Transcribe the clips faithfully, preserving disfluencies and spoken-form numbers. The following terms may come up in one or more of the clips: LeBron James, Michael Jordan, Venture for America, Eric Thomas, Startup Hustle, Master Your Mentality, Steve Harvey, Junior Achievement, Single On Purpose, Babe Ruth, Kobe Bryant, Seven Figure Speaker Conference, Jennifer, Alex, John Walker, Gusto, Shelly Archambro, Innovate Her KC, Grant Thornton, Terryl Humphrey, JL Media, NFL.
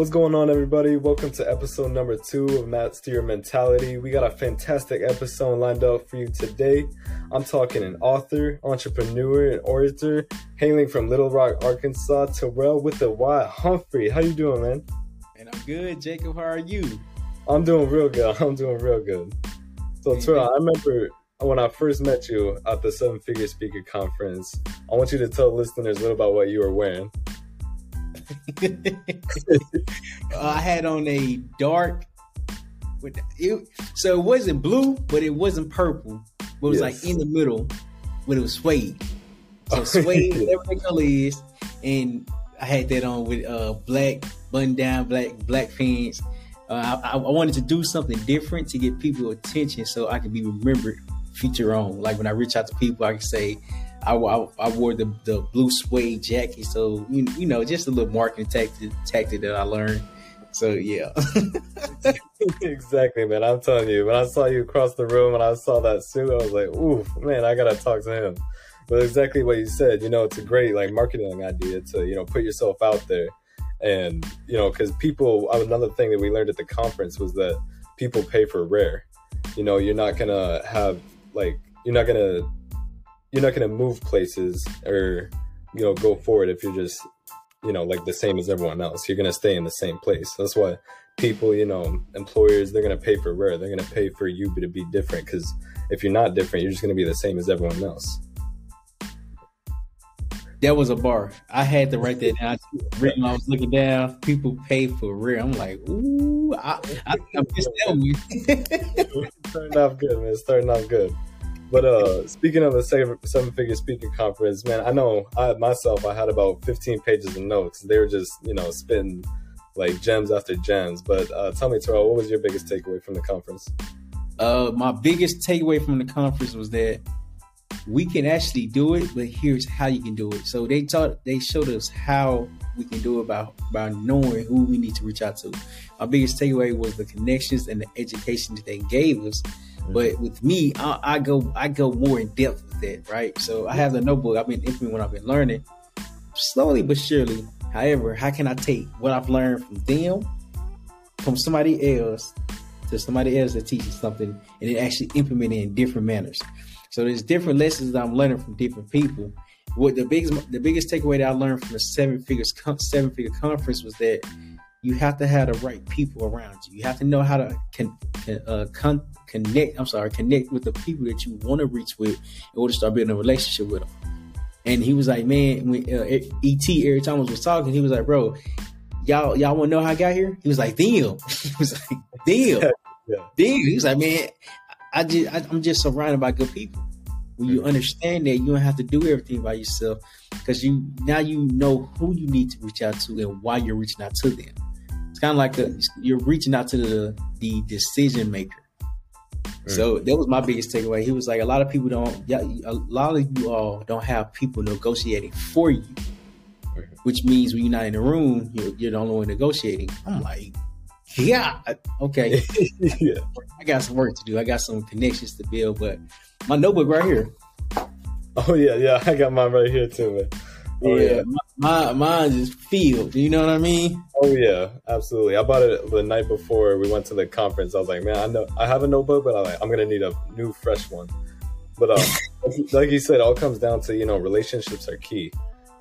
What's going on, everybody? Welcome to episode number two of Master Your Mentality. We got a fantastic episode lined up for you today. I'm talking an author, entrepreneur, and orator, hailing from Little Rock, Arkansas, Terryl with the Y Humphrey. How you doing, man? And I'm good, Jacob. How are you? I'm doing real good. I'm doing real good. So, hey, Terryl, I remember when I first met you at the Seven Figure Speaker Conference. I want you to tell listeners a little about what you were wearing. I had on a dark, it, so it wasn't blue, but it wasn't purple. But it was yes. like in the middle, but it was suede. So suede, whatever the color is, and I had that on with uh, black button down, black black pants. Uh, I, I wanted to do something different to get people's attention, so I could be remembered, future on. Like when I reach out to people, I can say, I, I, I wore the, the blue suede jacket, so you, you know, just a little marketing tactic, tactic that I learned. So yeah, exactly, man. I'm telling you, when I saw you across the room and I saw that suit, I was like, "Ooh, man, I gotta talk to him." But exactly what you said, you know, it's a great like marketing idea to you know put yourself out there, and you know, because people. Another thing that we learned at the conference was that people pay for rare. You know, you're not gonna have like you're not gonna. You're not going to move places or, you know, go forward if you're just, you know, like the same as everyone else. You're going to stay in the same place. That's why people, you know, employers, they're going to pay for rare. They're going to pay for you to be different, because if you're not different, you're just going to be the same as everyone else. That was a bar. I had to write that down. I was looking down. People pay for rare. I'm like, ooh, I, I think I'm just telling you. It's starting off good, man. It's starting off good. But uh, speaking of the Seven Figure Speaker Conference, man, I know I myself, I had about fifteen pages of notes. They were just, you know, spitting like gems after gems. But uh, tell me, Terryl, what was your biggest takeaway from the conference? Uh, my biggest takeaway from the conference was that we can actually do it, but here's how you can do it. So they taught, they showed us how we can do it by, by knowing who we need to reach out to. My biggest takeaway was the connections and the education that they gave us. But with me, I, I go I go more in depth with that, right? So I have the notebook. I've been implementing what I've been learning slowly but surely. However, how can I take what I've learned from them, from somebody else, to somebody else that teaches something, and then actually implement it in different manners? So there's different lessons that I'm learning from different people. What the biggest the biggest takeaway that I learned from the seven figures seven figure conference was that you have to have the right people around you. You have to know how to con, con, uh, con, connect. I'm sorry, connect with the people that you want to reach with in order to start building a relationship with them. And he was like, man, when uh, E T Eric Thomas was talking, he was like, bro, y'all, y'all want to know how I got here? He was like, damn. He was like, damn, yeah. damn. He was like, man, I just, I, I'm just surrounded by good people. When you understand that, you don't have to do everything by yourself, because you now you know who you need to reach out to and why you're reaching out to them. Kind of like a, you're reaching out to the, the decision maker. Mm. So that was my biggest takeaway. He was like, a lot of people don't, a lot of you all don't have people negotiating for you, which means when you're not in the room, you're, you're the only one negotiating. I'm like, yeah, okay. yeah. I got some work to do. I got some connections to build, but my notebook right here. Oh yeah. Yeah. I got mine right here too, man. Oh, yeah, yeah. My, my, mine is filled. You know what I mean? Oh yeah, absolutely. I bought it the night before we went to the conference. I was like, man, I know I have a notebook, but I'm, like, I'm gonna need a new, fresh one. But um, like you said, it all comes down to you know relationships are key,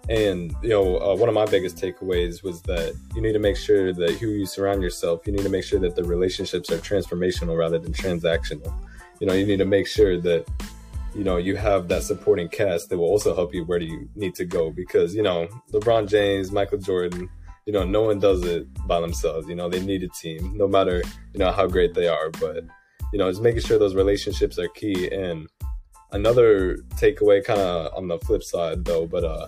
and you know uh, one of my biggest takeaways was that you need to make sure that who you surround yourself. You need to make sure that the relationships are transformational rather than transactional. You know, you need to make sure that. You know, you have that supporting cast that will also help you where do you need to go, because, you know, LeBron James, Michael Jordan, you know, no one does it by themselves. You know, they need a team no matter, you know, how great they are. But, you know, it's making sure those relationships are key. And another takeaway kind of on the flip side, though, but uh,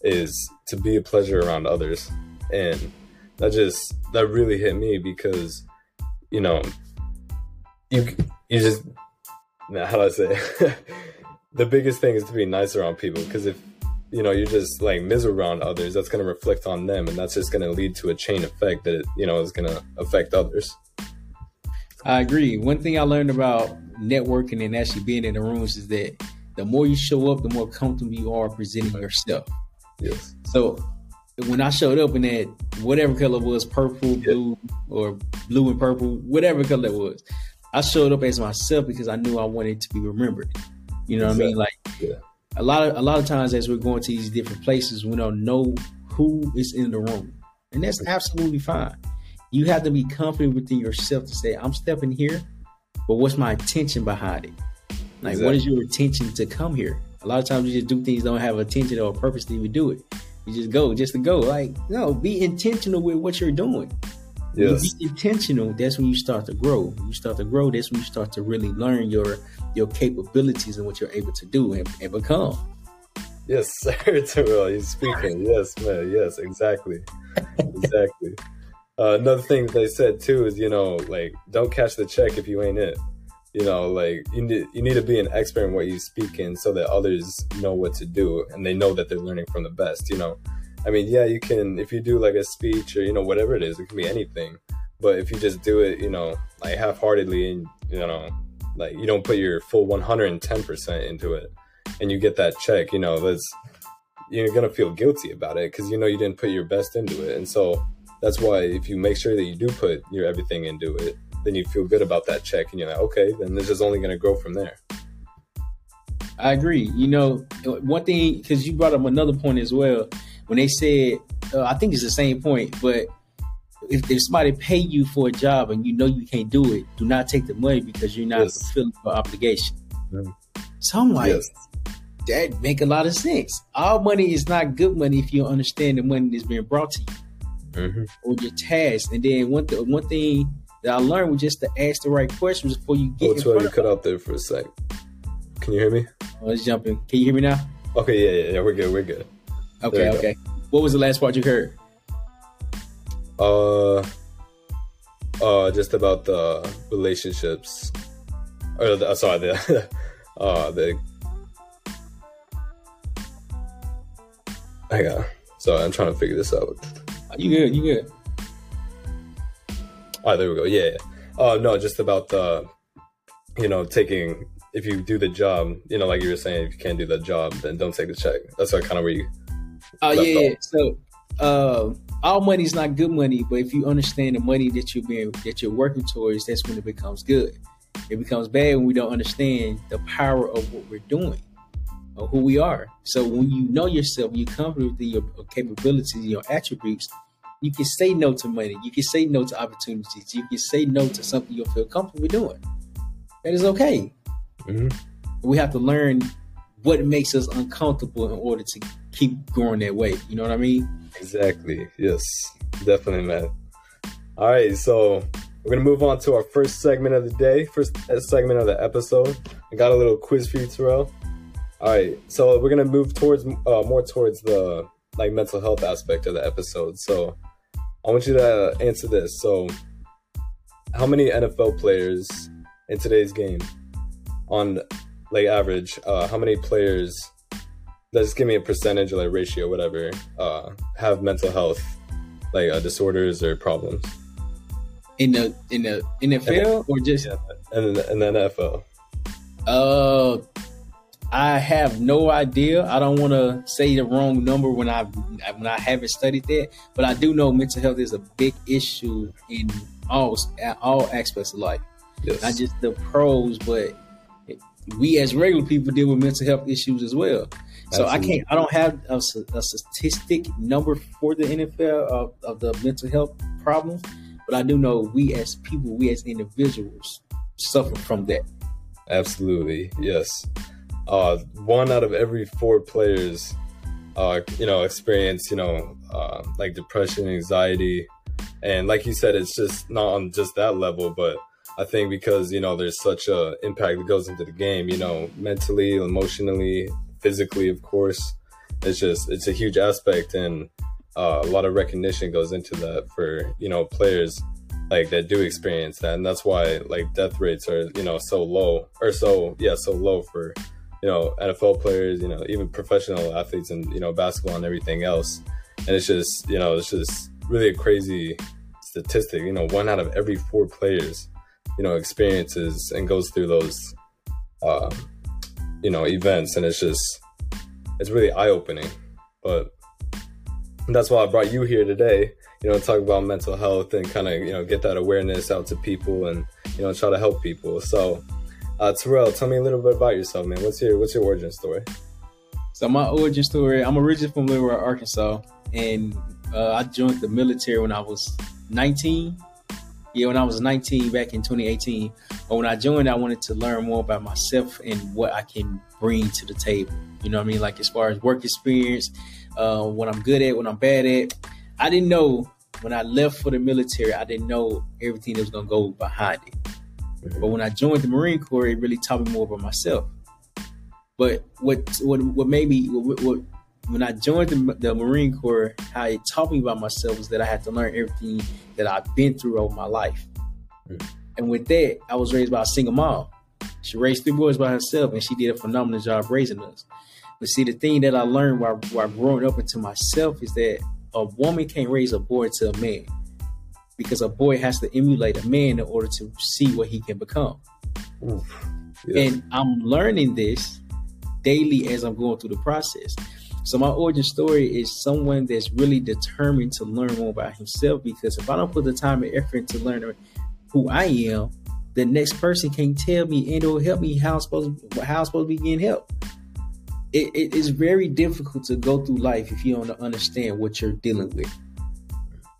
is to be a pleasure around others. And that just that really hit me because, you know, you you just. Now, how do I say it? The biggest thing is to be nice around people, because if, you know, you're just like miserable around others, that's going to reflect on them. And that's just going to lead to a chain effect that, you know, is going to affect others. I agree. One thing I learned about networking and actually being in the rooms is that the more you show up, the more comfortable you are presenting yourself. Yes. So when I showed up in that, whatever color it was, purple, blue, or blue and purple, whatever color it was, I showed up as myself because I knew I wanted to be remembered. You know what exactly. I mean? Like yeah. a lot of a lot of times as we're going to these different places, we don't know who is in the room. And that's absolutely fine. You have to be confident within yourself to say, I'm stepping here, but what's my intention behind it? Like, exactly. what is your intention to come here? A lot of times you just do things, don't have attention or a purpose to even do it. You just go, just to go. Like, no, be intentional with what you're doing. Yes. Be intentional. That's when you start to grow. When you start to grow, that's when you start to really learn your your capabilities and what you're able to do and, and become. Yes, sir, Terryl, you're speaking. Yes, man. Yes, exactly. Exactly. Uh, another thing they said, too, is, you know, like, don't cash the check if you ain't it. You know, like, you need, you need to be an expert in what you speak in so that others know what to do and they know that they're learning from the best, you know. I mean, yeah, you can, if you do, like, a speech or, you know, whatever it is, it can be anything. But if you just do it, you know, like, half-heartedly and, you know, like, you don't put your full one hundred ten percent into it and you get that check, you know, that's, you're going to feel guilty about it because, you know, you didn't put your best into it. And so that's why if you make sure that you do put your everything into it, then you feel good about that check and you're like, okay, then this is only going to grow from there. I agree. You know, one thing, because you brought up another point as well, when they said, uh, I think it's the same point, but if, if somebody pay you for a job and you know you can't do it, do not take the money because you're not yes. fulfilling your obligation. Mm-hmm. So I'm like, yes. that make a lot of sense. All money is not good money if you don't understand the money that's being brought to you mm-hmm. or your task. And then one, th- one thing, that I learned was just to ask the right questions before you get. Oh, Terryl, you cut out there for a sec. Can you hear me? Oh, it's jumping. Can you hear me now? Okay, yeah, yeah, yeah. We're good. We're good. Okay, okay. Go. What was the last part you heard? Uh, uh, just about the relationships. Or the, uh, sorry, the uh the. I got. Sorry, I'm trying to figure this out. You good? You good? All right, there we go. Yeah. Uh, no, just about the, you know, taking, if you do the job, you know, like you were saying, if you can't do the job, then don't take the check. That's like kind of where you. Oh, yeah, yeah. So uh, all money is not good money. But if you understand the money that you're being, that you're working towards, that's when it becomes good. It becomes bad when we don't understand the power of what we're doing or who we are. So when you know yourself, when you're confident in your capabilities, your attributes, you can say no to money. You can say no to opportunities. You can say no to something you'll feel comfortable doing. That is okay. Mm-hmm. We have to learn what makes us uncomfortable in order to keep growing that way. You know what I mean? Exactly. Yes, definitely, man. All right. So we're going to move on to our first segment of the day. First segment of the episode. I got a little quiz for you, Terryl. All right. So we're going to move towards uh, more towards the like mental health aspect of the episode. So I want you to answer this. So, how many N F L players in today's game, on like average, uh, how many players, just give me a percentage or like ratio, whatever, uh, have mental health like uh, disorders or problems in the in the N F L or just yeah, in, the, in the N F L? Uh, I have no idea. I don't want to say the wrong number when I when I haven't studied that, but I do know mental health is a big issue in all all aspects of life. Yes. Not just the pros, but we as regular people deal with mental health issues as well. Absolutely. So I can't. I don't have a, a statistic number for the N F L of, of the mental health problems, but I do know we as people, we as individuals, suffer from that. Absolutely, yes. Uh, one out of every four players, uh, you know, experience, you know, uh, like depression, anxiety. And like you said, it's just not on just that level, but I think because, you know, there's such a impact that goes into the game, you know, mentally, emotionally, physically, of course, it's just, it's a huge aspect. And uh, a lot of recognition goes into that for, you know, players like that do experience that. And that's why like death rates are, you know, so low or so, yeah, so low for, you know, N F L players, you know, even professional athletes and, you know, basketball and everything else. And it's just, you know, it's just really a crazy statistic, you know, one out of every four players, you know, experiences and goes through those, uh, you know, events. And it's just, it's really eye-opening, but And that's why I brought you here today, you know, talk about mental health and kind of, you know, get that awareness out to people and, you know, try to help people. So, uh, Terryl, tell me a little bit about yourself, man. What's your what's your origin story? So my origin story, I'm originally from Little Rock, Arkansas, and uh, I joined the military when I was nineteen. Yeah, when I was nineteen back in twenty eighteen. But when I joined, I wanted to learn more about myself and what I can bring to the table. You know what I mean? Like as far as work experience, uh, what I'm good at, what I'm bad at. I didn't know when I left for the military, I didn't know everything that was going to go behind it. Mm-hmm. But when I joined the Marine Corps, it really taught me more about myself. But what what what made me, what, what, when I joined the, the Marine Corps, how it taught me about myself was that I had to learn everything that I've been through over my life. Mm-hmm. And with that, I was raised by a single mom. She raised three boys by herself, and she did a phenomenal job raising us. But see, the thing that I learned while, while growing up into myself is that a woman can't raise a boy to a man, because a boy has to emulate a man in order to see what he can become. Oof. Yeah. And I'm learning this daily as I'm going through the process. So my origin story is someone that's really determined to learn more about himself, because if I don't put the time and effort to learn who I am, the next person can't tell me and or help me how I'm supposed to, how I'm supposed to be getting help. It, it is very difficult to go through life if you don't understand what you're dealing with.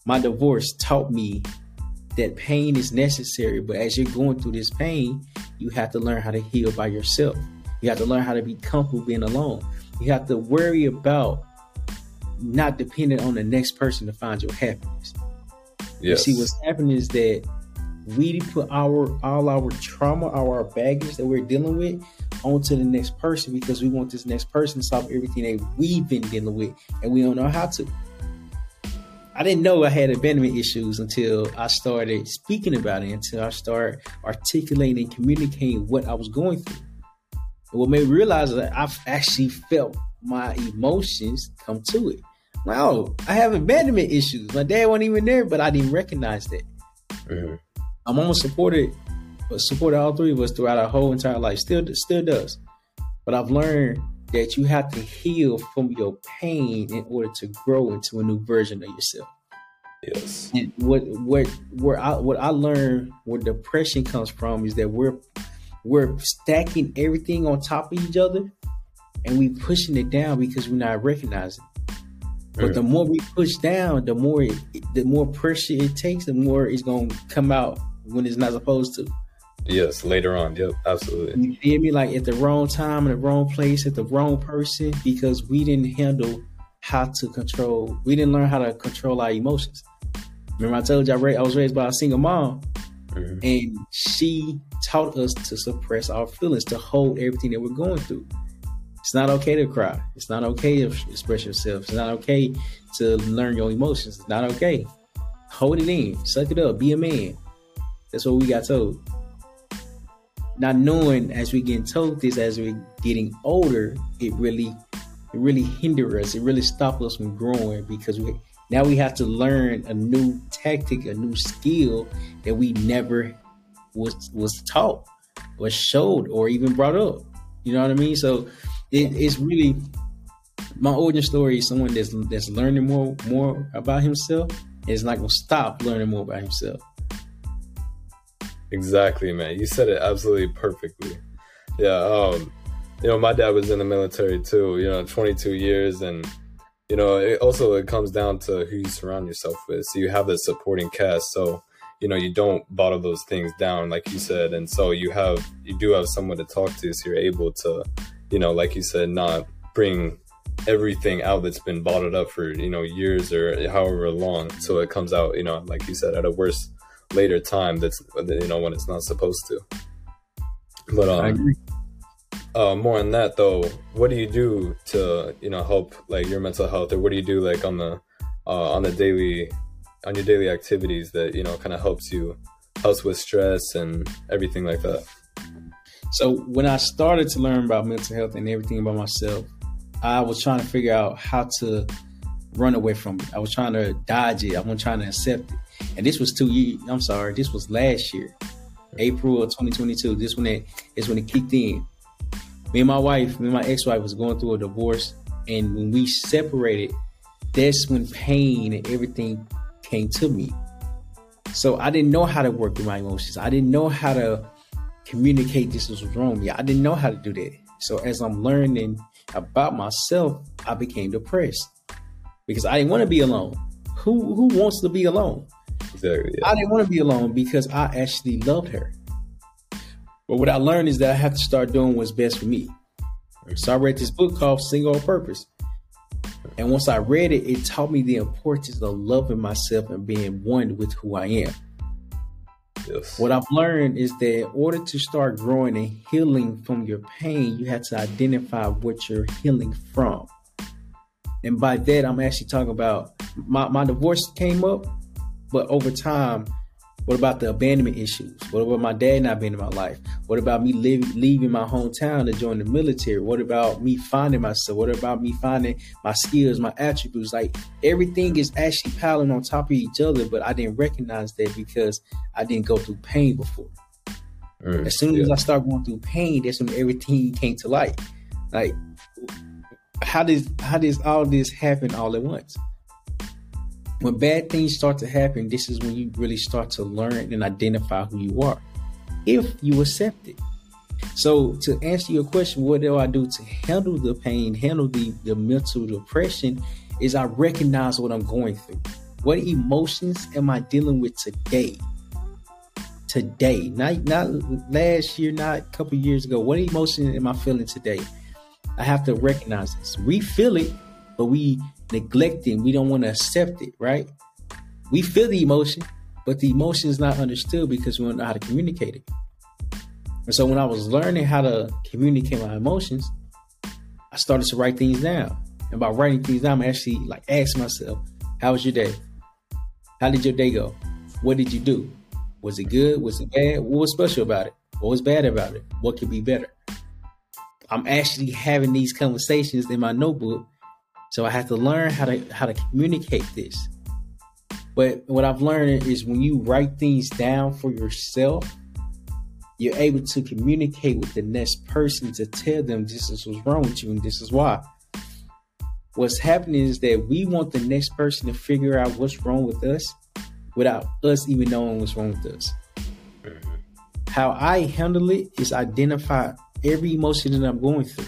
My divorce taught me that pain is necessary, but as you're going through this pain, you have to learn how to heal by yourself. You have to learn how to be comfortable being alone. You have to worry about not depending on the next person to find your happiness. Yes. You see, what's happening is that we put our all our trauma, all our baggage that we're dealing with onto the next person, because we want this next person to solve everything that we've been dealing with, and we don't know how to. I didn't know I had abandonment issues until I started speaking about it, until I started articulating and communicating what I was going through. And what made me realize is that I've actually felt my emotions come to it. Like, oh, I have abandonment issues. My dad wasn't even there, but I didn't recognize that. Mm-hmm. My mama supported, supported all three of us throughout our whole entire life. Still, still does. But I've learned that you have to heal from your pain in order to grow into a new version of yourself. Yes. And what what where I what I learned where depression comes from is that we're we're stacking everything on top of each other, and we pushing it down because we're not recognizing it. But mm. the more we push down, the more it, the more pressure it takes, the more it's gonna come out when it's not supposed to. Yes, later on. Yep, absolutely. You feel me? Like at the wrong time, in the wrong place, at the wrong person, because we didn't handle how to control. We didn't learn how to control our emotions. Remember, I told you I, ra- I was raised by a single mom, mm-hmm. and she taught us to suppress our feelings, to hold everything that we're going through. It's not okay to cry. It's not okay to express yourself. It's not okay to learn your emotions. It's not okay. Hold it in. Suck it up. Be a man. That's what we got told. Not knowing, as we getting told this, as we're getting older, it really, it really hinder us. It really stops us from growing, because we now we have to learn a new tactic, a new skill that we never was was taught, was showed, or even brought up. You know what I mean? So it, it's really my origin story is someone that's that's learning more more about himself. It's not gonna stop learning more about himself. Exactly, man. You said it absolutely perfectly. Yeah. Um, you know, my dad was in the military too, you know, twenty-two years. And, you know, it also, it comes down to who you surround yourself with. So you have this supporting cast. So, you know, you don't bottle those things down, like you said. And so you have, you do have someone to talk to. So you're able to, you know, like you said, not bring everything out that's been bottled up for, you know, years or however long. So it comes out, you know, like you said, at a worse later time, that's, you know, when it's not supposed to. But um I agree. Uh more on that though, what do you do to, you know, help like your mental health, or what do you do like on the uh on the daily on your daily activities that, you know, kind of helps you helps with stress and everything like that? So when I started to learn about mental health and everything about myself, I was trying to figure out how to run away from it. I was trying to dodge it. I wasn't trying to accept it. And this was two years, I'm sorry, this was last year, April of twenty twenty-two. This when it is when it kicked in. Me and my wife, me and my ex-wife was going through a divorce. And when we separated, that's when pain and everything came to me. So I didn't know how to work with my emotions. I didn't know how to communicate this was wrong. Yeah, I didn't know how to do that. So as I'm learning about myself, I became depressed because I didn't want to be alone. Who who wants to be alone? There, yeah. I didn't want to be alone because I actually loved her. But what I learned is that I have to start doing what's best for me. So I read this book called Single On Purpose. And once I read it, it taught me the importance of loving myself and being one with who I am. Yes. What I've learned is that in order to start growing and healing from your pain, you have to identify what you're healing from. And by that, I'm actually talking about my, my divorce came up, but over time, what about the abandonment issues? What about my dad not being in my life? What about me live, leaving my hometown to join the military? What about me finding myself? What about me finding my skills, my attributes? Like everything is actually piling on top of each other, but I didn't recognize that because I didn't go through pain before. Mm, as soon yeah. as I start going through pain, that's when everything came to light. Like how does, how does all this happen all at once? When bad things start to happen, this is when you really start to learn and identify who you are, if you accept it. So to answer your question, what do I do to handle the pain, handle the, the mental depression, is I recognize what I'm going through. What emotions am I dealing with today? Today, not, not last year, not a couple years ago. What emotion am I feeling today? I have to recognize this. We feel it, but we neglecting, we don't want to accept it, right? We feel the emotion, but the emotion is not understood because we don't know how to communicate it. And so when I was learning how to communicate my emotions, I started to write things down. And by writing things down, I actually like ask myself, how was your day? How did your day go? What did you do? Was it good? Was it bad? What was special about it? What was bad about it? What could be better? I'm actually having these conversations in my notebook. So I have to learn how to how to communicate this. But what I've learned is when you write things down for yourself, you're able to communicate with the next person to tell them this is what's wrong with you and this is why. What's happening is that we want the next person to figure out what's wrong with us without us even knowing what's wrong with us. How I handle it is identify every emotion that I'm going through.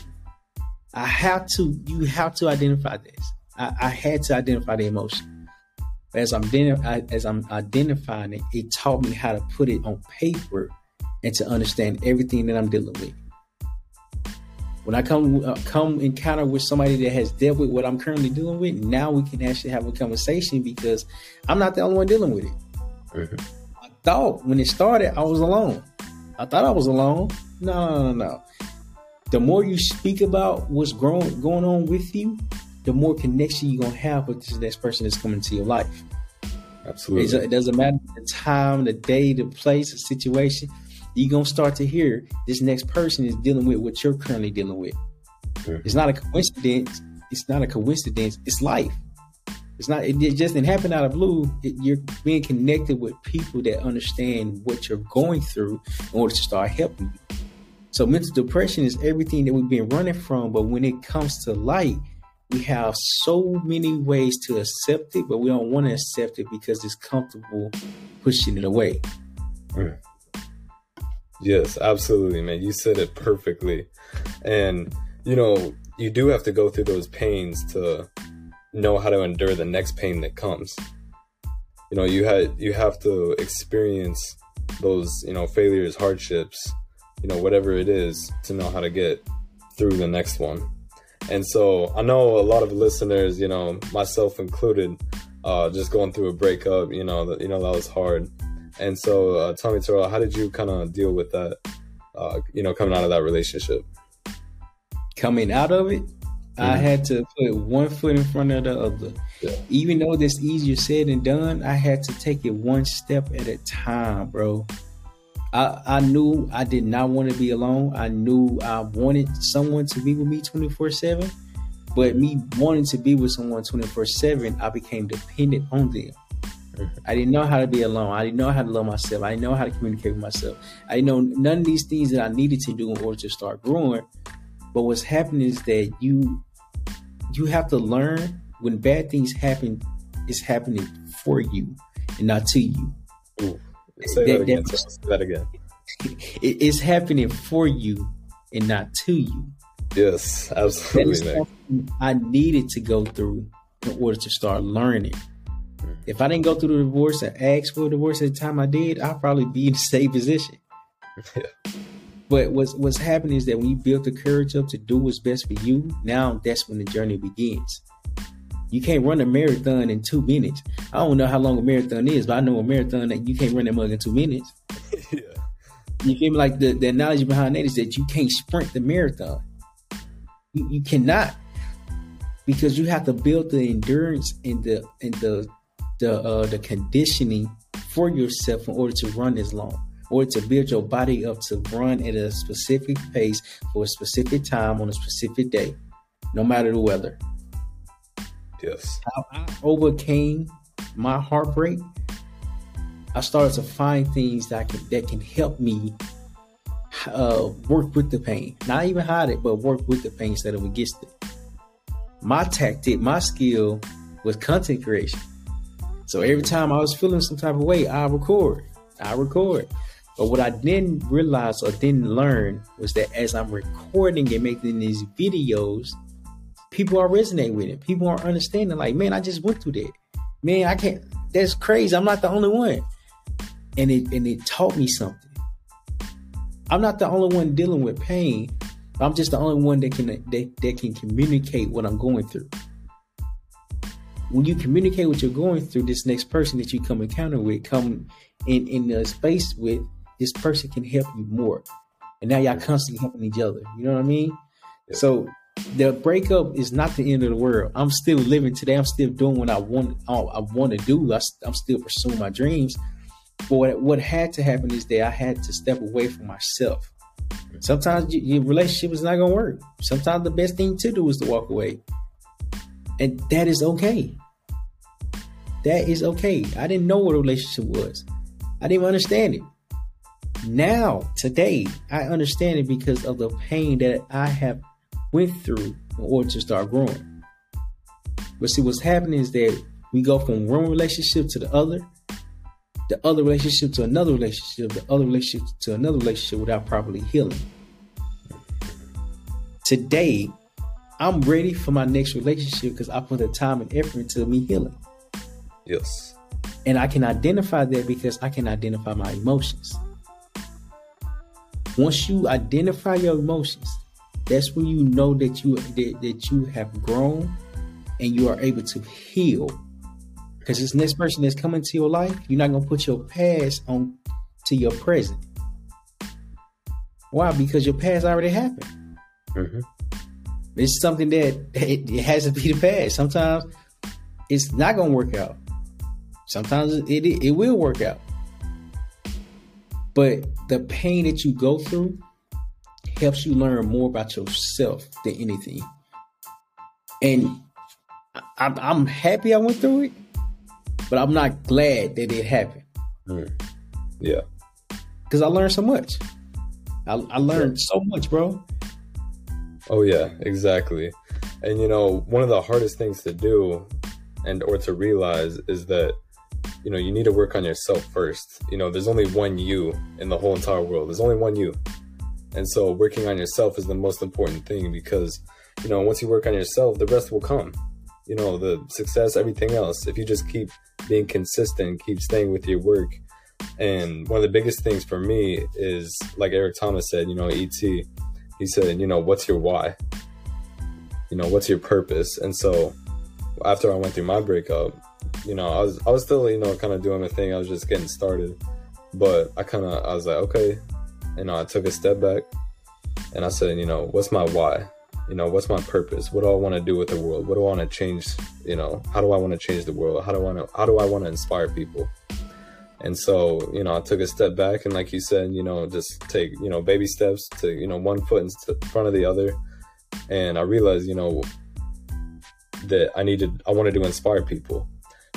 I have to, you have to identify this. I, I had to identify the emotion. As I'm, as I'm identifying it, it taught me how to put it on paper and to understand everything that I'm dealing with. When I come, uh, come encounter with somebody that has dealt with what I'm currently dealing with, now we can actually have a conversation because I'm not the only one dealing with it. Mm-hmm. I thought when it started, I was alone. I thought I was alone. No, no, no. The more you speak about what's growing, going on with you, the more connection you're going to have with this next person that's coming to your life. Absolutely. It's, it doesn't matter the time, the day, the place, the situation. You're going to start to hear this next person is dealing with what you're currently dealing with. Mm-hmm. It's not a coincidence. It's not a coincidence. It's life. It's not. It just didn't happen out of blue. It, you're being connected with people that understand what you're going through in order to start helping you. So mental depression is everything that we've been running from. But when it comes to light, we have so many ways to accept it, but we don't want to accept it because it's comfortable pushing it away. Mm. Yes, absolutely, man. You said it perfectly. And, you know, you do have to go through those pains to know how to endure the next pain that comes. You know, you had you have to experience those, you know, failures, hardships, you know, whatever it is, to know how to get through the next one. And so I know a lot of listeners, you know, myself included, uh, just going through a breakup, you know, that, you know, that was hard. And so uh, tell me, Terryl, how did you kind of deal with that, uh, you know, coming out of that relationship? Coming out of it, mm-hmm. I had to put one foot in front of the other. Yeah. Even though that's easier said than done, I had to take it one step at a time, bro. I, I knew I did not want to be alone. I knew I wanted someone to be with me twenty-four seven, but me wanting to be with someone twenty-four seven, I became dependent on them. I didn't know how to be alone. I didn't know how to love myself. I didn't know how to communicate with myself. I didn't know none of these things that I needed to do in order to start growing. But what's happening is that you, you have to learn when bad things happen, it's happening for you and not to you. Ooh, say that, that, again. That, say that again. It, it's happening for you and not to you. Yes, absolutely. I needed to go through in order to start learning. If I didn't go through the divorce and ask for a divorce at the time I did, I'd probably be in the same position. Yeah. But what's, what's happening is that when you build the courage up to do what's best for you, now that's when the journey begins. You can't run a marathon in two minutes. I don't know how long a marathon is, but I know a marathon that you can't run that mug in two minutes. Yeah. You feel me? Like the, the analogy behind that is that you can't sprint the marathon. You, you cannot, because you have to build the endurance and the and the the uh, the conditioning for yourself in order to run as long. Or to build your body up to run at a specific pace for a specific time on a specific day, no matter the weather. Yes. How I overcame my heartbreak, I started to find things that I can, that can help me uh, work with the pain. Not even hide it, but work with the pain instead of against it. My tactic, my skill was content creation. So every time I was feeling some type of way, I record. I record. But what I didn't realize or didn't learn was that as I'm recording and making these videos, people are resonating with it. People are understanding, like, man, I just went through that. Man, I can't. That's crazy. I'm not the only one. And it and it taught me something. I'm not the only one dealing with pain. I'm just the only one that can that, that can communicate what I'm going through. When you communicate what you're going through, this next person that you come encounter with, come in in the space with, this person can help you more. And now y'all constantly helping each other. You know what I mean? Yeah. So the breakup is not the end of the world. I'm still living today. I'm still doing what I want. All I want to do. I, I'm still pursuing my dreams. But what, what had to happen is that I had to step away from myself. Sometimes you, your relationship is not going to work. Sometimes the best thing to do is to walk away. And that is okay. That is okay. I didn't know what a relationship was. I didn't understand it. Now, today, I understand it because of the pain that I have went through in order to start growing. But see, what's happening is that we go from one relationship to the other, the other relationship to another relationship, the other relationship to another relationship without properly healing. Today, I'm ready for my next relationship because I put the time and effort into me healing. Yes. And I can identify that because I can identify my emotions. Once you identify your emotions, that's when you know that you that, that you have grown and you are able to heal. Because this next person that's coming to your life, you're not going to put your past on to your present. Why? Because your past already happened. Mm-hmm. It's something that it, it has to be the past. Sometimes it's not going to work out. Sometimes it, it it will work out. But the pain that you go through helps you learn more about yourself than anything. And I'm, I'm happy I went through it, but I'm not glad that it happened. Mm. Yeah. Because I learned so much. I, I learned yeah. so much, bro. Oh, yeah, exactly. And, you know, one of the hardest things to do and or to realize is that, you know, you need to work on yourself first. You know, there's only one you in the whole entire world. There's only one you. And so working on yourself is the most important thing because, you know, once you work on yourself, the rest will come. You know, the success, everything else. If you just keep being consistent, keep staying with your work. And one of the biggest things for me is, like Eric Thomas said, you know, E T, he said, you know, what's your why? You know, what's your purpose? And so after I went through my breakup, you know, I was I was still, you know, kind of doing my thing. I was just getting started. But I kind of, I was like, okay. You know, I took a step back and I said, you know, what's my why? You know, what's my purpose? What do I want to do with the world? What do I want to change? You know, how do I want to change the world? How do I want to, how do I want to inspire people? And so, you know, I took a step back and like you said, you know, just take, you know, baby steps to, you know, one foot in front of the other. And I realized, you know, that I needed, I wanted to inspire people.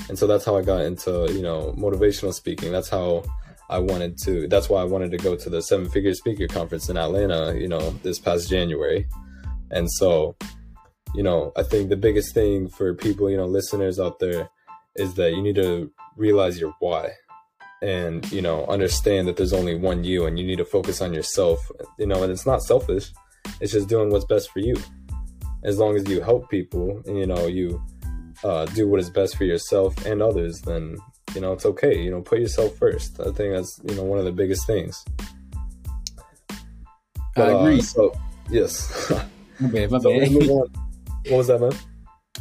And so that's how I got into, you know, motivational speaking. That's how I wanted to, that's why I wanted to go to the Seven Figure Speaker Conference in Atlanta, you know, this past January. And so you know, I think the biggest thing for people, you know, listeners out there, is that you need to realize your why, and, you know, understand that there's only one you, and you need to focus on yourself, you know, and it's not selfish. It's just doing what's best for you. As long as you help people and, you know, you uh, do what is best for yourself and others, then, you know, it's okay. You know, put yourself first. I think that's, you know, one of the biggest things. But, I agree. Uh, so, yes. Okay, my so bad. Move on. What was that, man?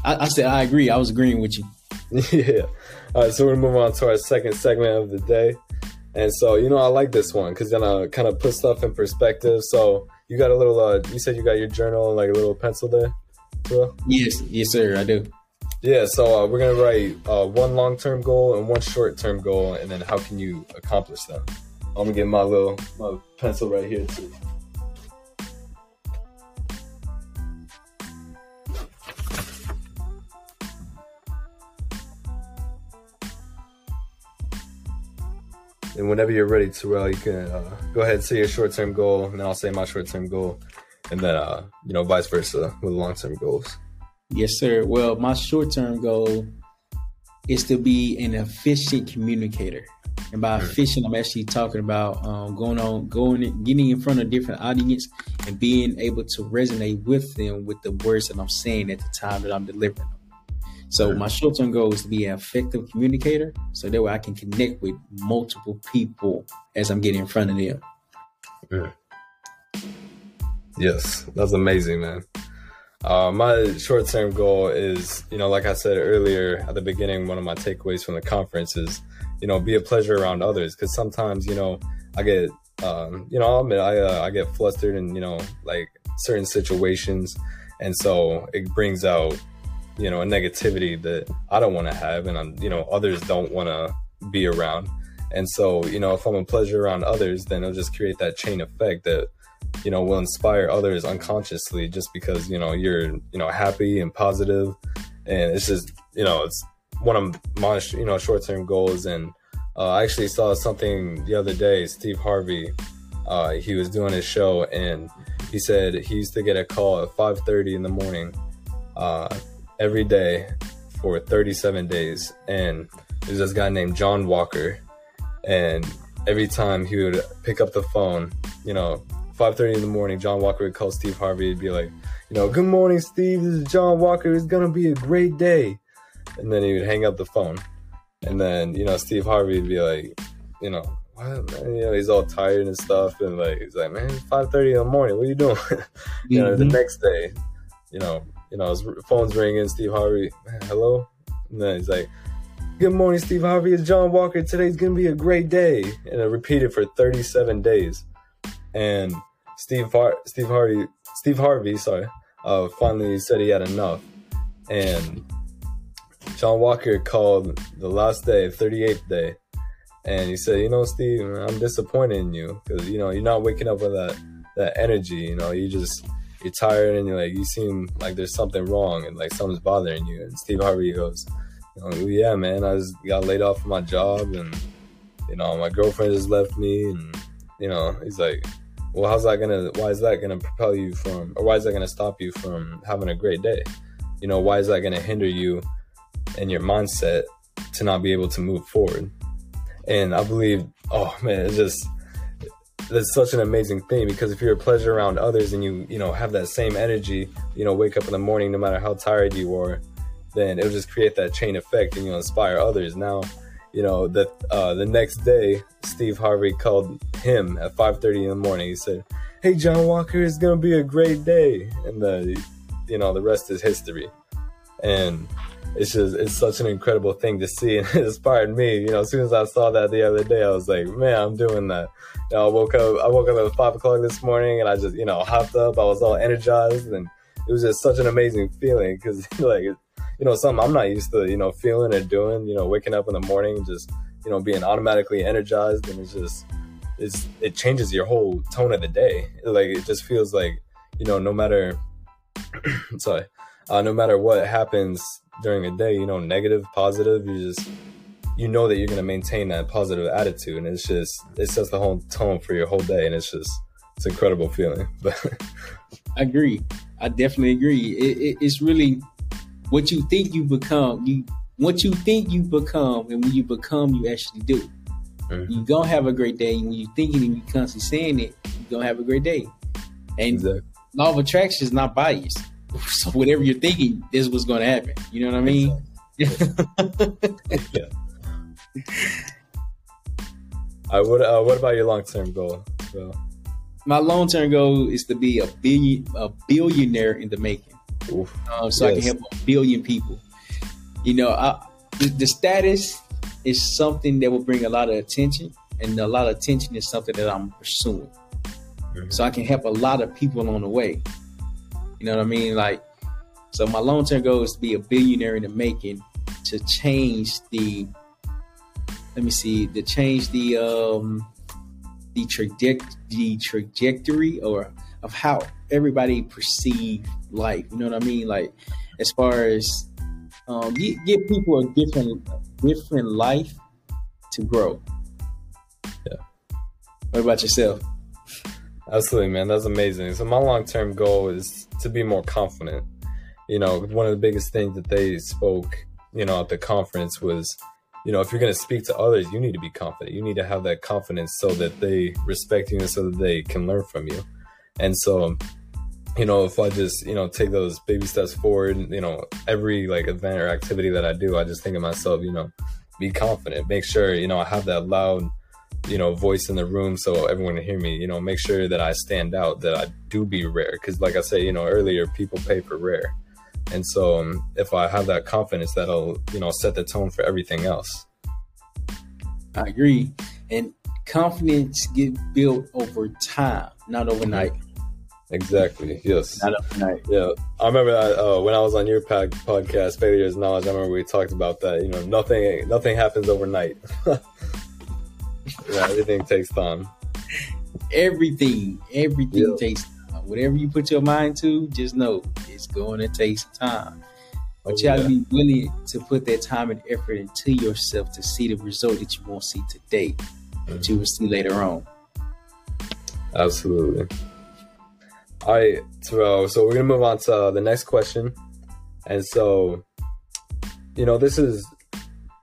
I, I said I agree. I was agreeing with you. Yeah. All right, so we're going to move on to our second segment of the day. And so, you know, I like this one because then I kind of put stuff in perspective. So you got a little, uh, you said you got your journal and like a little pencil there? Well? Yes. Yes, sir. I do. Yeah. So uh, we're going to write uh, one long-term goal and one short-term goal. And then how can you accomplish them? I'm going to get my little my pencil right here too. And whenever you're ready, Terryl, you can uh, go ahead and say your short-term goal, and then I'll say my short-term goal, and then, uh, you know, vice versa with long-term goals. Yes, sir. Well, my short-term goal is to be an efficient communicator. And by efficient, I'm actually talking about um, going on, going, getting in front of different audience and being able to resonate with them with the words that I'm saying at the time that I'm delivering them. So my short-term goal is to be an effective communicator, so that way I can connect with multiple people as I'm getting in front of them. Yeah. Yes, that's amazing, man. Uh, my short-term goal is, you know, like I said earlier at the beginning, one of my takeaways from the conference is, you know, be a pleasure around others. Because sometimes, you know, I get, um, you know, I'll admit, I, uh, I get flustered in, you know, like certain situations. And so it brings out, you know, a negativity that I don't want to have, and I'm, you know, others don't want to be around. And so, you know, if I'm a pleasure around others, then it'll just create that chain effect that, you know, will inspire others unconsciously, just because, you know, you're, you know, happy and positive. And it's just, you know, it's one of my, you know, short-term goals. And uh, I actually saw something the other day, Steve Harvey, uh, he was doing his show, and he said he used to get a call at five thirty in the morning, uh, every day for thirty-seven days. And there's this guy named John Walker, and every time he would pick up the phone, you know, five thirty in the morning, John Walker would call Steve Harvey. He'd be like, you know, good morning, Steve, this is John Walker, it's gonna be a great day. And then he would hang up the phone, and then, you know, Steve Harvey would be like, you know, what, man? You know, he's all tired and stuff, and like, he's like, man, it's five thirty in the morning, what are you doing? You mm-hmm. know, the next day, you know, You know, his phone's ringing, Steve Harvey, man, hello? And then he's like, good morning, Steve Harvey, it's John Walker, today's going to be a great day. And it repeated for thirty-seven days. And Steve Har- Steve Harvey, Steve Harvey, sorry, uh, finally said he had enough. And John Walker called the last day, thirty-eighth day. And he said, you know, Steve, I'm disappointed in you, because, you know, you're not waking up with that, that energy. You know, you just... you're tired, and you're like, you seem like there's something wrong, and like something's bothering you. And Steve Harvey goes, you know, yeah, man, I just got laid off from my job, and, you know, my girlfriend just left me. And, you know, he's like, well, how's that gonna, why is that gonna propel you from, or why is that gonna stop you from having a great day? You know, why is that gonna hinder you and your mindset to not be able to move forward? And I believe, oh man, it's just, that's such an amazing thing, because if you're a pleasure around others and you, you know, have that same energy, you know, wake up in the morning, no matter how tired you are, then it'll just create that chain effect, and you'll inspire others. Now, you know, that uh, the next day, Steve Harvey called him at five thirty in the morning. He said, hey, John Walker, it's going to be a great day. And the, you know, the rest is history. And it's just, it's such an incredible thing to see, and it inspired me. You know, as soon as I saw that the other day, I was like, man, I'm doing that. You know, I woke up, I woke up at five o'clock this morning, and I just, you know, hopped up. I was all energized, and it was just such an amazing feeling, because, like, you know, something I'm not used to, you know, feeling or doing, you know, waking up in the morning, just, you know, being automatically energized. And it's just, it's, it changes your whole tone of the day. Like, it just feels like, you know, no matter, sorry, uh, no matter what happens during the day, you know, negative, positive, you just, you know that you're going to maintain that positive attitude. And it's just, it sets the whole tone for your whole day. And it's just, it's an incredible feeling. I agree. I definitely agree. It, it, it's really what you think you become. You what you think you become, and when you become, you actually do. Mm-hmm. You're going to have a great day. And when you think it and you constantly saying it, you're going to have a great day. And exactly. Law of attraction is not biased. So whatever you're thinking, this is what's going to happen. You know what I mean? Exactly. Yeah. All right, what, uh, what about your long-term goal? So, my long-term goal is to be a billion, a billionaire in the making. Oof, um, so yes. I can help a billion people. You know, I, the, the status is something that will bring a lot of attention, and a lot of attention is something that I'm pursuing. Mm-hmm. So I can help a lot of people along the way. You know what I mean? Like, so my long-term goal is to be a billionaire in the making, to change the, let me see, to change the, um, the, traje- the trajectory or of how everybody perceive life. You know what I mean? Like, as far as, um, give, give people a different, different life to grow. Yeah. What about yourself? Absolutely, man. That's amazing. So my long-term goal is to be more confident. You know, one of the biggest things that they spoke, you know, at the conference was, you know, if you're going to speak to others, you need to be confident. You need to have that confidence so that they respect you and so that they can learn from you. And so, you know, if I just, you know, take those baby steps forward, you know, every like event or activity that I do, I just think of myself, you know, be confident, make sure, you know, I have that loud, you know, voice in the room so everyone can hear me, you know, make sure that I stand out, that I do be rare. Because like I said, you know, earlier, people pay for rare. And so um, if I have that confidence, that'll, you know, set the tone for everything else. I agree. And confidence gets built over time, not overnight. Exactly. Yes. Not overnight. Yeah. I remember that, uh, when I was on your pod- podcast, Failure is Knowledge, I remember we talked about that, you know, nothing, nothing happens overnight. Yeah, everything takes time. Everything, everything yeah. takes time. Whatever you put your mind to, just know it's going to take some time. But oh, you gotta yeah. be willing to put that time and effort into yourself to see the result that you won't see today, mm-hmm. that you will see later on. Absolutely. All right, Terryl. So we're gonna move on to uh, the next question, and so you know, this is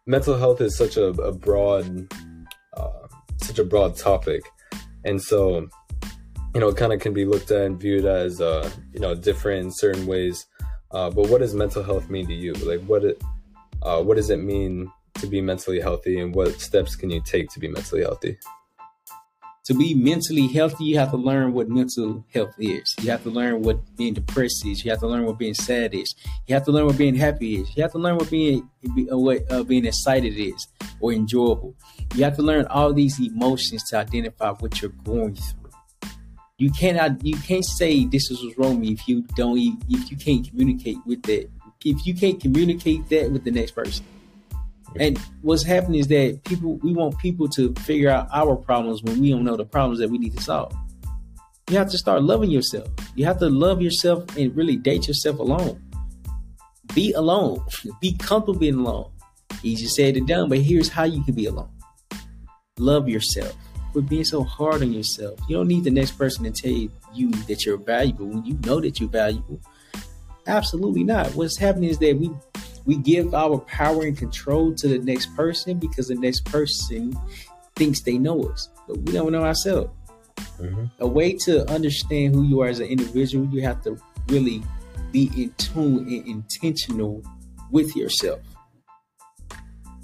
mental health is such a, a broad. such a broad topic, and so you know it kind of can be looked at and viewed as uh you know different in certain ways, uh but what does mental health mean to you? Like what it uh what does it mean to be mentally healthy, and what steps can you take to be mentally healthy? To be mentally healthy, you have to learn what mental health is. You have to learn what being depressed is. You have to learn what being sad is. You have to learn what being happy is. You have to learn what being what uh, being excited is, or enjoyable. You have to learn all these emotions to identify what you're going through. You cannot, you can't say this is what's wrong with me if you don't, if you can't communicate with that, if you can't communicate that with the next person. And what's happening is that people, we want people to figure out our problems when we don't know the problems that we need to solve. You have to start loving yourself. You have to love yourself and really date yourself alone. Be alone. Be comfortable being alone. Easy said and done, but here's how you can be alone. Love yourself. Quit being so hard on yourself. You don't need the next person to tell you that you're valuable when you know that you're valuable. Absolutely not. What's happening is that we we give our power and control to the next person because the next person thinks they know us, but we don't know ourselves. Mm-hmm. A way to understand who you are as an individual, you have to really be in tune and intentional with yourself.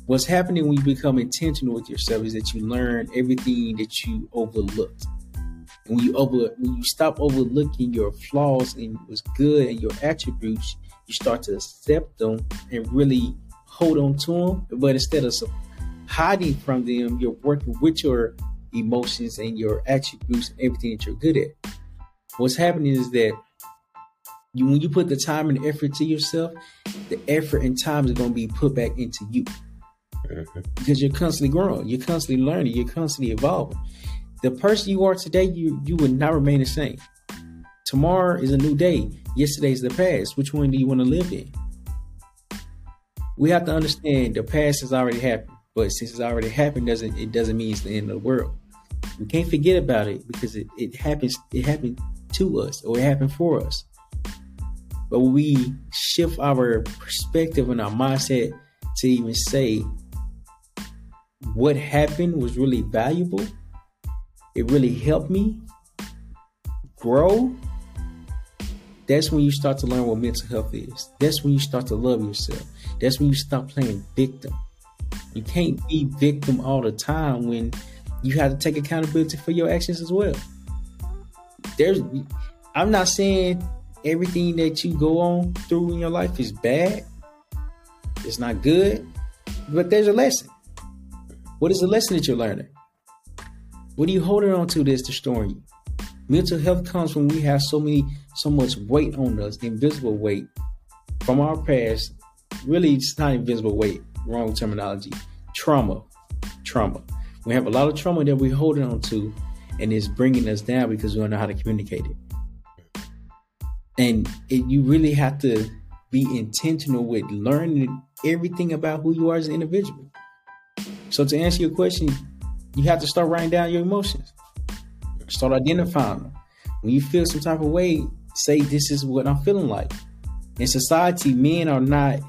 What's happening when you become intentional with yourself is that you learn everything that you overlooked. And when you over, when you stop overlooking your flaws and what's good and your attributes, you start to accept them and really hold on to them. But instead of hiding from them, you're working with your emotions and your attributes and everything that you're good at. What's happening is that you, when you put the time and effort to yourself, the effort and time is going to be put back into you. Because you're constantly growing, you're constantly learning, you're constantly evolving. The person you are today, you you will not remain the same. Tomorrow is a new day. Yesterday is the past. Which one do you want to live in? We have to understand the past has already happened, but since it's already happened, doesn't it doesn't mean it's the end of the world. We can't forget about it because it, it happens. It happened to us, or it happened for us. but we shift our perspective and our mindset to even say what happened was really valuable. It really helped me grow. That's when you start to learn what mental health is. That's when you start to love yourself. That's when you stop playing victim. You can't be victim all the time when you have to take accountability for your actions as well. There's, I'm not saying everything that you go on through in your life is bad. It's not good, but there's a lesson. What is the lesson that you're learning? What are you holding on to that's destroying you? Mental health comes when we have so many, so much weight on us, invisible weight from our past. Really, it's not invisible weight. Wrong terminology. Trauma, trauma. We have a lot of trauma that we're holding on to, and it's bringing us down because we don't know how to communicate it. And it, you really have to be intentional with learning everything about who you are as an individual. So to answer your question, you have to start writing down your emotions. Start identifying them. When you feel some type of way, say, this is what I'm feeling like. In society, men are not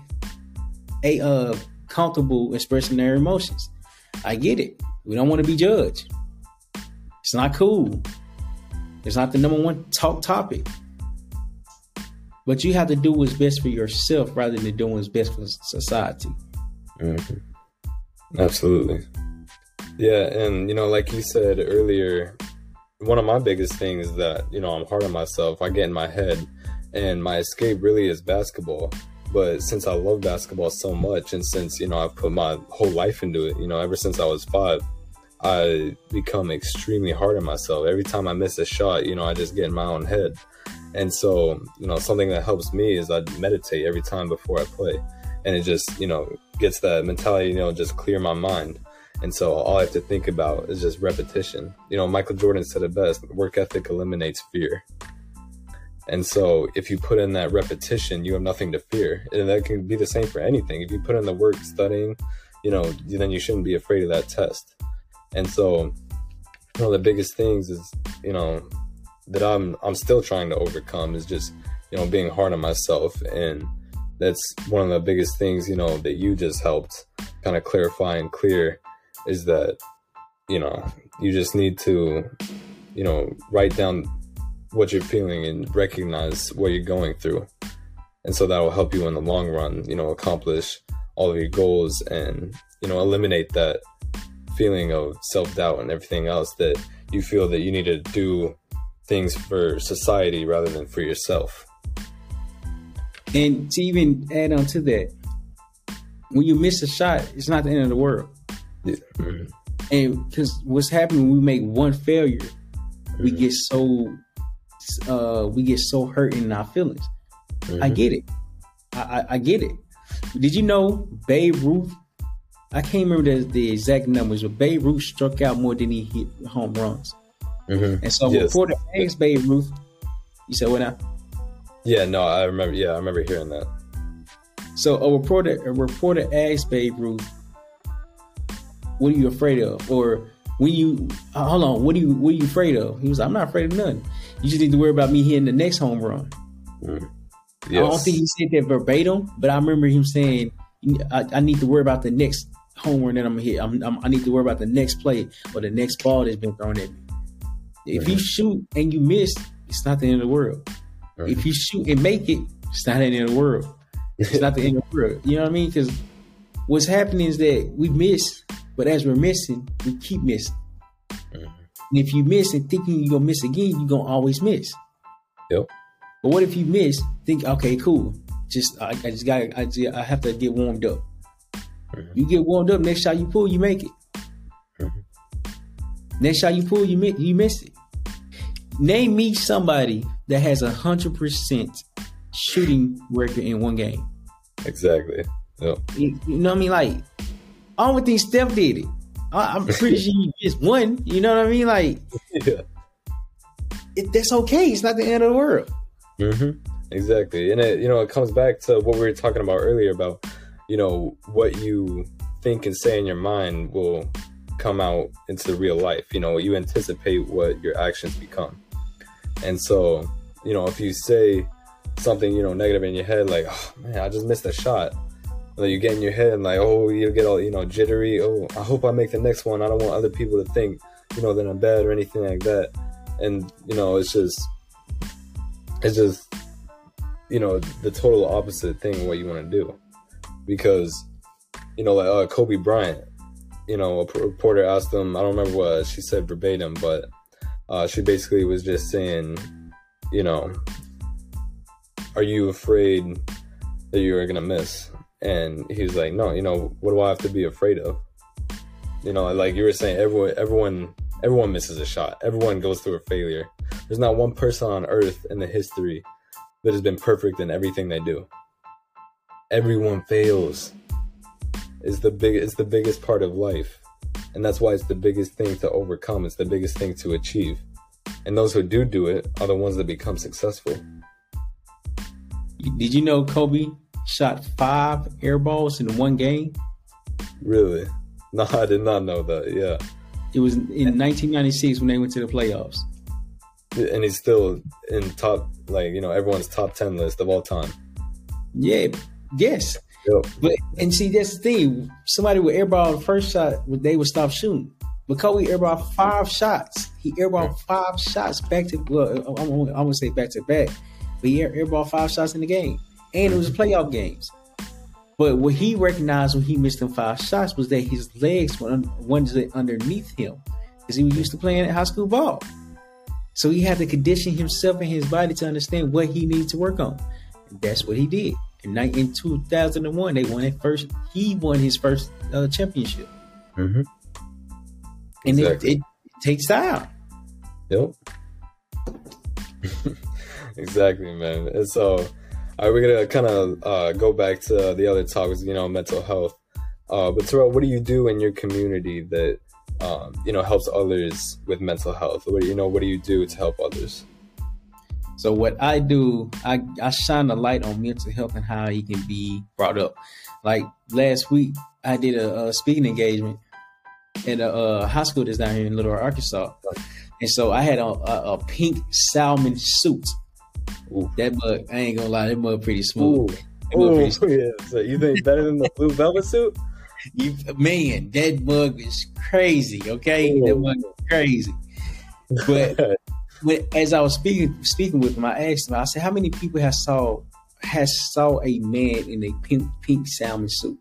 a uh, comfortable expressing their emotions. I get it. We don't want to be judged. It's not cool. It's not the number one talk topic. But you have to do what's best for yourself rather than doing what's best for society. Mm-hmm. Absolutely. Yeah, and, you know, like you said earlier, one of my biggest things is that, you know, I'm hard on myself. I get in my head, and my escape really is basketball. But since I love basketball so much, and since, you know, I've put my whole life into it, you know, ever since I was five, I become extremely hard on myself. Every time I miss a shot, you know, I just get in my own head. And so, you know, something that helps me is I meditate every time before I play. And it just, you know, gets that mentality, you know, just clear my mind. And so all I have to think about is just repetition. You know, Michael Jordan said it best, work ethic eliminates fear. And so if you put in that repetition, you have nothing to fear. And that can be the same for anything. If you put in the work studying, you know, then you shouldn't be afraid of that test. And so one of the biggest things is, you know, that I'm I'm still trying to overcome is just, you know, being hard on myself. And that's one of the biggest things, you know, that you just helped kind of clarify and clear is that, you know, you just need to, you know, write down what you're feeling and recognize what you're going through. And so that will help you in the long run, you know, accomplish all of your goals and, you know, eliminate that feeling of self-doubt and everything else that you feel that you need to do things for society rather than for yourself. And to even add on to that, when you miss a shot, it's not the end of the world. Yeah. Mm-hmm. And because what's happening, we make one failure, mm-hmm. we get so uh, we get so hurt in our feelings. Mm-hmm. I get it. I, I, I get it. Did you know Babe Ruth? I can't remember the, the exact numbers, but Babe Ruth struck out more than he hit home runs. Mm-hmm. And so yes. Before the asked Babe Ruth, you said what now? Yeah, no, I remember. Yeah, I remember hearing that. So a reporter, a reporter asked Babe Ruth, "What are you afraid of?" Or when you uh, hold on, what are you what are you afraid of? He was like, "I'm not afraid of nothing. You just need to worry about me hitting the next home run." Mm. Yes. I don't think he said that verbatim, but I remember him saying, "I, I need to worry about the next home run that I'm gonna hit. I'm, I'm, I need to worry about the next play or the next ball that's been thrown at me." If mm-hmm. you shoot and you miss, it's not the end of the world. Mm-hmm. If you shoot and make it, it's not the end of the world. It's not the end of the world. You know what I mean? Because what's happening is that we miss, but as we're missing, we keep missing. Mm-hmm. And if you miss and thinking you're going to miss again, you're going to always miss. Yep. But what if you miss, think, okay, cool. Just I, I just got I, just, I have to get warmed up. Mm-hmm. You get warmed up, next shot you pull, you make it. Mm-hmm. Next shot you pull, you miss, you miss it. Name me somebody that has a hundred percent shooting record in one game. Exactly. Yep. You, you know what I mean? Like, I don't think Steph did it. I, I'm pretty sure he just won. You know what I mean? Like, yeah. it, that's okay. It's not the end of the world. Mm-hmm. Exactly. And it, you know, it comes back to what we were talking about earlier about, you know, what you think and say in your mind will come out into real life. You know, you anticipate what your actions become. And so, you know, if you say, something, you know, negative in your head, like, oh man, I just missed a shot. Like, you get in your head and like, oh, you get all, you know, jittery. Oh, I hope I make the next one. I don't want other people to think, you know, that I'm bad or anything like that. And, you know, it's just, it's just, you know, the total opposite thing of what you want to do. Because, you know, like uh, Kobe Bryant, you know, a reporter asked him, I don't remember what she said verbatim, but uh, she basically was just saying, you know, are you afraid that you're going to miss? And he was like, no, you know, what do I have to be afraid of? You know, like you were saying, everyone, everyone, everyone misses a shot. Everyone goes through a failure. There's not one person on earth in the history that has been perfect in everything they do. Everyone fails. It's the big, it's the biggest part of life. And that's why it's the biggest thing to overcome. It's the biggest thing to achieve. And those who do do it are the ones that become successful. Did you know Kobe shot five air balls in one game? Really? No, I did not know that. Yeah. It was in nineteen ninety-six when they went to the playoffs. And he's still in top, like, you know, everyone's top ten list of all time. Yeah. Yes. Yep. But and see, that's the thing. Somebody would airball the first shot, they would stop shooting. But Kobe airballed five shots. He airballed five shots back to, well, I'm going to say back to back. But he airballed five shots in the game. And it was playoff games. But what he recognized when he missed them five shots was that his legs were un- underneath him because he was used to playing high school ball. So he had to condition himself and his body to understand what he needed to work on. And that's what he did. And in two thousand one, they won their first, he won his first uh, championship. Mm-hmm. And exactly. it, it, it takes time. Yep. Exactly, man. And so... All right, we're going to kind of uh, go back to the other topics, you know, mental health. Uh, but Terryl, what do you do in your community that, um, you know, helps others with mental health? What, you know, what do you do to help others? So what I do, I, I shine a light on mental health and how it can be brought up. Like last week, I did a, a speaking engagement at a, a high school that's down here in Little Rock, Arkansas. And so I had a, a, a pink salmon suit. Ooh. That mug, I ain't gonna lie, that mug pretty smooth. Ooh. Mug Ooh, pretty smooth. Yeah. So you think better than the blue velvet suit? You, man, that mug is crazy. Okay, Ooh. That mug is crazy. But when, as I was speaking speaking with him, I asked him. I said, "How many people have saw has saw a man in a pink pink salmon suit?"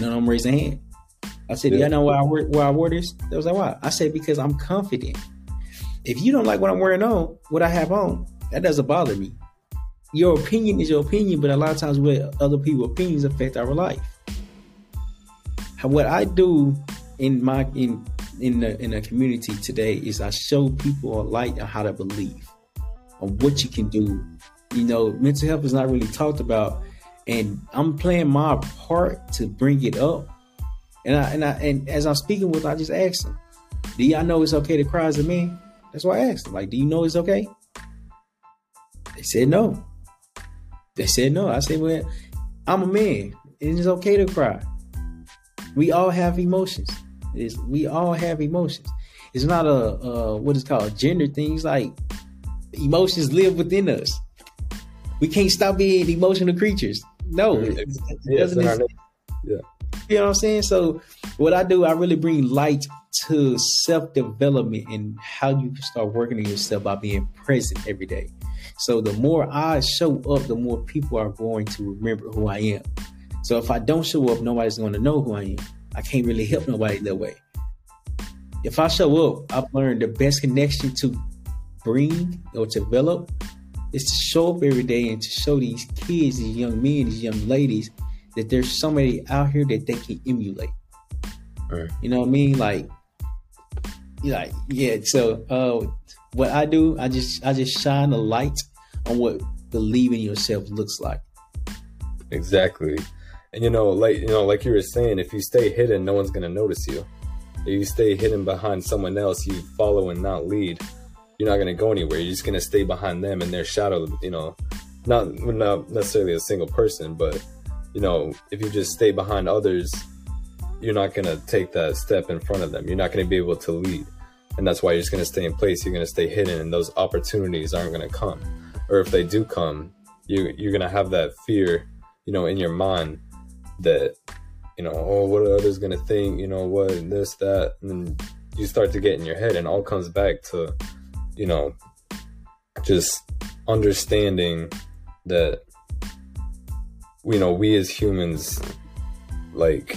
None of them raised a hand. I said, yeah. "Do y'all know why I wear why I wore this?" They was like, "Why?" I said, "Because I'm confident. If you don't like what I'm wearing on, what I have on." That doesn't bother me. Your opinion is your opinion, but a lot of times where other people's opinions affect our life. What I do in my in in the in the community today is I show people a light on how to believe, on what you can do. You know, mental health is not really talked about, and I'm playing my part to bring it up. And I and I and as I'm speaking with, I just ask them, "Do y'all know it's okay to cry as a man?" That's why I asked them, like, "Do you know it's okay?" They said no. They said no. I said, well, I'm a man. And it's okay to cry. We all have emotions. It's, we all have emotions. It's not a, a what is called a gender thing. It's like emotions live within us. We can't stop being emotional creatures. No. Mm-hmm. It, it yes, doesn't yeah. You know what I'm saying? So what I do, I really bring light to self-development and how you can start working on yourself by being present every day. So the more I show up, the more people are going to remember who I am. So if I don't show up, nobody's going to know who I am. I can't really help nobody that way. If I show up, I've learned the best connection to bring or develop is to show up every day and to show these kids, these young men, these young ladies, that there's somebody out here that they can emulate. Right. You know what I mean? Like, like yeah, so... Uh, What I do, I just I just shine a light on what believing yourself looks like. Exactly. And you know, like you know, like you were saying, if you stay hidden, no one's gonna notice you. If you stay hidden behind someone else, you follow and not lead, you're not gonna go anywhere. You're just gonna stay behind them in their shadow, you know. Not not necessarily a single person, but you know, if you just stay behind others, you're not gonna take that step in front of them. You're not gonna be able to lead. And that's why you're just going to stay in place. You're going to stay hidden, and those opportunities aren't going to come. Or if they do come, you're, you're going to have that fear, you know, in your mind that, you know, oh, what are others going to think? You know, what, and this, that. And then you start to get in your head, and it all comes back to, you know, just understanding that, you know, we as humans, like,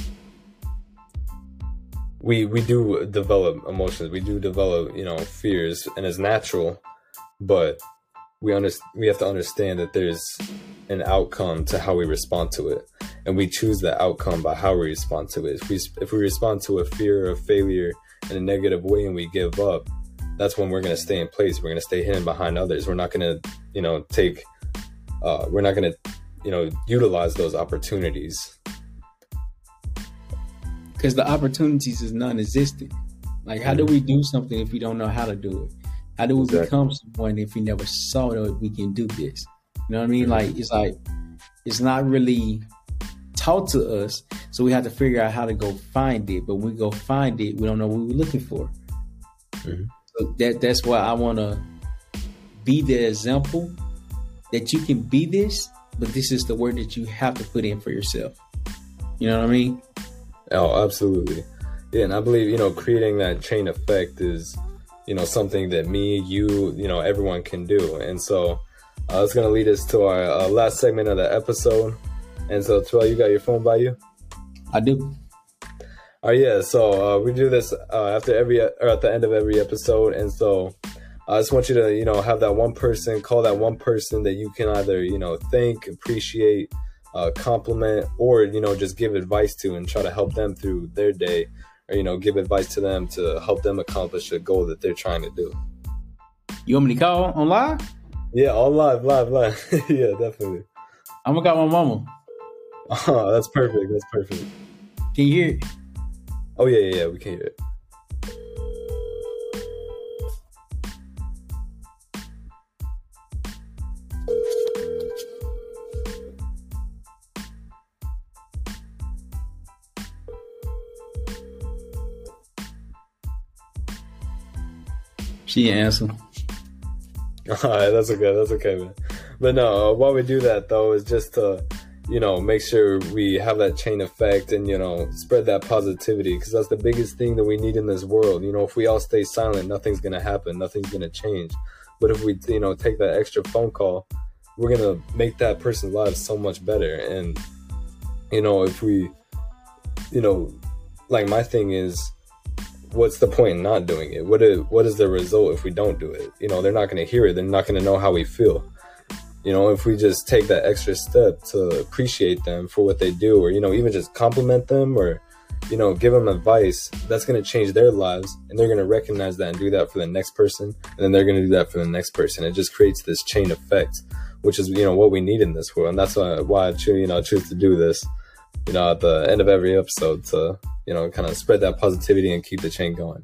we we do develop emotions, we do develop, you know, fears, and it's natural, but we under, we have to understand that there's an outcome to how we respond to it, and we choose the outcome by how we respond to it. If we, if we respond to a fear of failure in a negative way and we give up, that's when we're going to stay in place. We're going to stay hidden behind others. We're not going to, you know, take, uh, we're not going to, you know, utilize those opportunities. Because the opportunities is non-existent. Like, how do we do something if we don't know how to do it? How do we exactly. become someone if we never saw that we can do this? You know what I mean? Like, it's like, it's not really taught to us. So we have to figure out how to go find it. But when we go find it, we don't know what we're looking for. Mm-hmm. So that that's why I want to be the example that you can be this, but this is the word that you have to put in for yourself. You know what I mean? Oh, absolutely. Yeah. And I believe, you know, creating that chain effect is, you know, something that me, you, you know, everyone can do. And so uh, it's going to lead us to our uh, last segment of the episode. And so, Terryl, you got your phone by you? I do. Oh, yeah. So uh, we do this uh, after every or at the end of every episode. And so I just want you to, you know, have that one person, call that one person that you can either, you know, thank, appreciate, uh, compliment, or, you know, just give advice to and try to help them through their day, or, you know, give advice to them to help them accomplish the goal that they're trying to do. You want me to call on live? Yeah, on live, live, live. Yeah, definitely. I'm going to call my mama. Oh, that's perfect. That's perfect. Can you hear it? Oh, yeah, yeah, yeah, we can hear it. She didn't answer. All right, that's okay. That's okay, man. But no, uh, why we do that, though, is just to, you know, make sure we have that chain effect and, you know, spread that positivity, because that's the biggest thing that we need in this world. You know, if we all stay silent, nothing's going to happen. Nothing's going to change. But if we, you know, take that extra phone call, we're going to make that person's life so much better. And, you know, if we, you know, like my thing is, what's the point in not doing it? What is, what is the result if we don't do it? You know, they're not going to hear it. They're not going to know how we feel. You know, if we just take that extra step to appreciate them for what they do, or, you know, even just compliment them, or, you know, give them advice, that's going to change their lives, and they're going to recognize that and do that for the next person. And then they're going to do that for the next person. It just creates this chain effect, which is, you know, what we need in this world. And that's why, why I choose, you know, I choose to do this, you know, at the end of every episode to, you know, kind of spread that positivity and keep the chain going.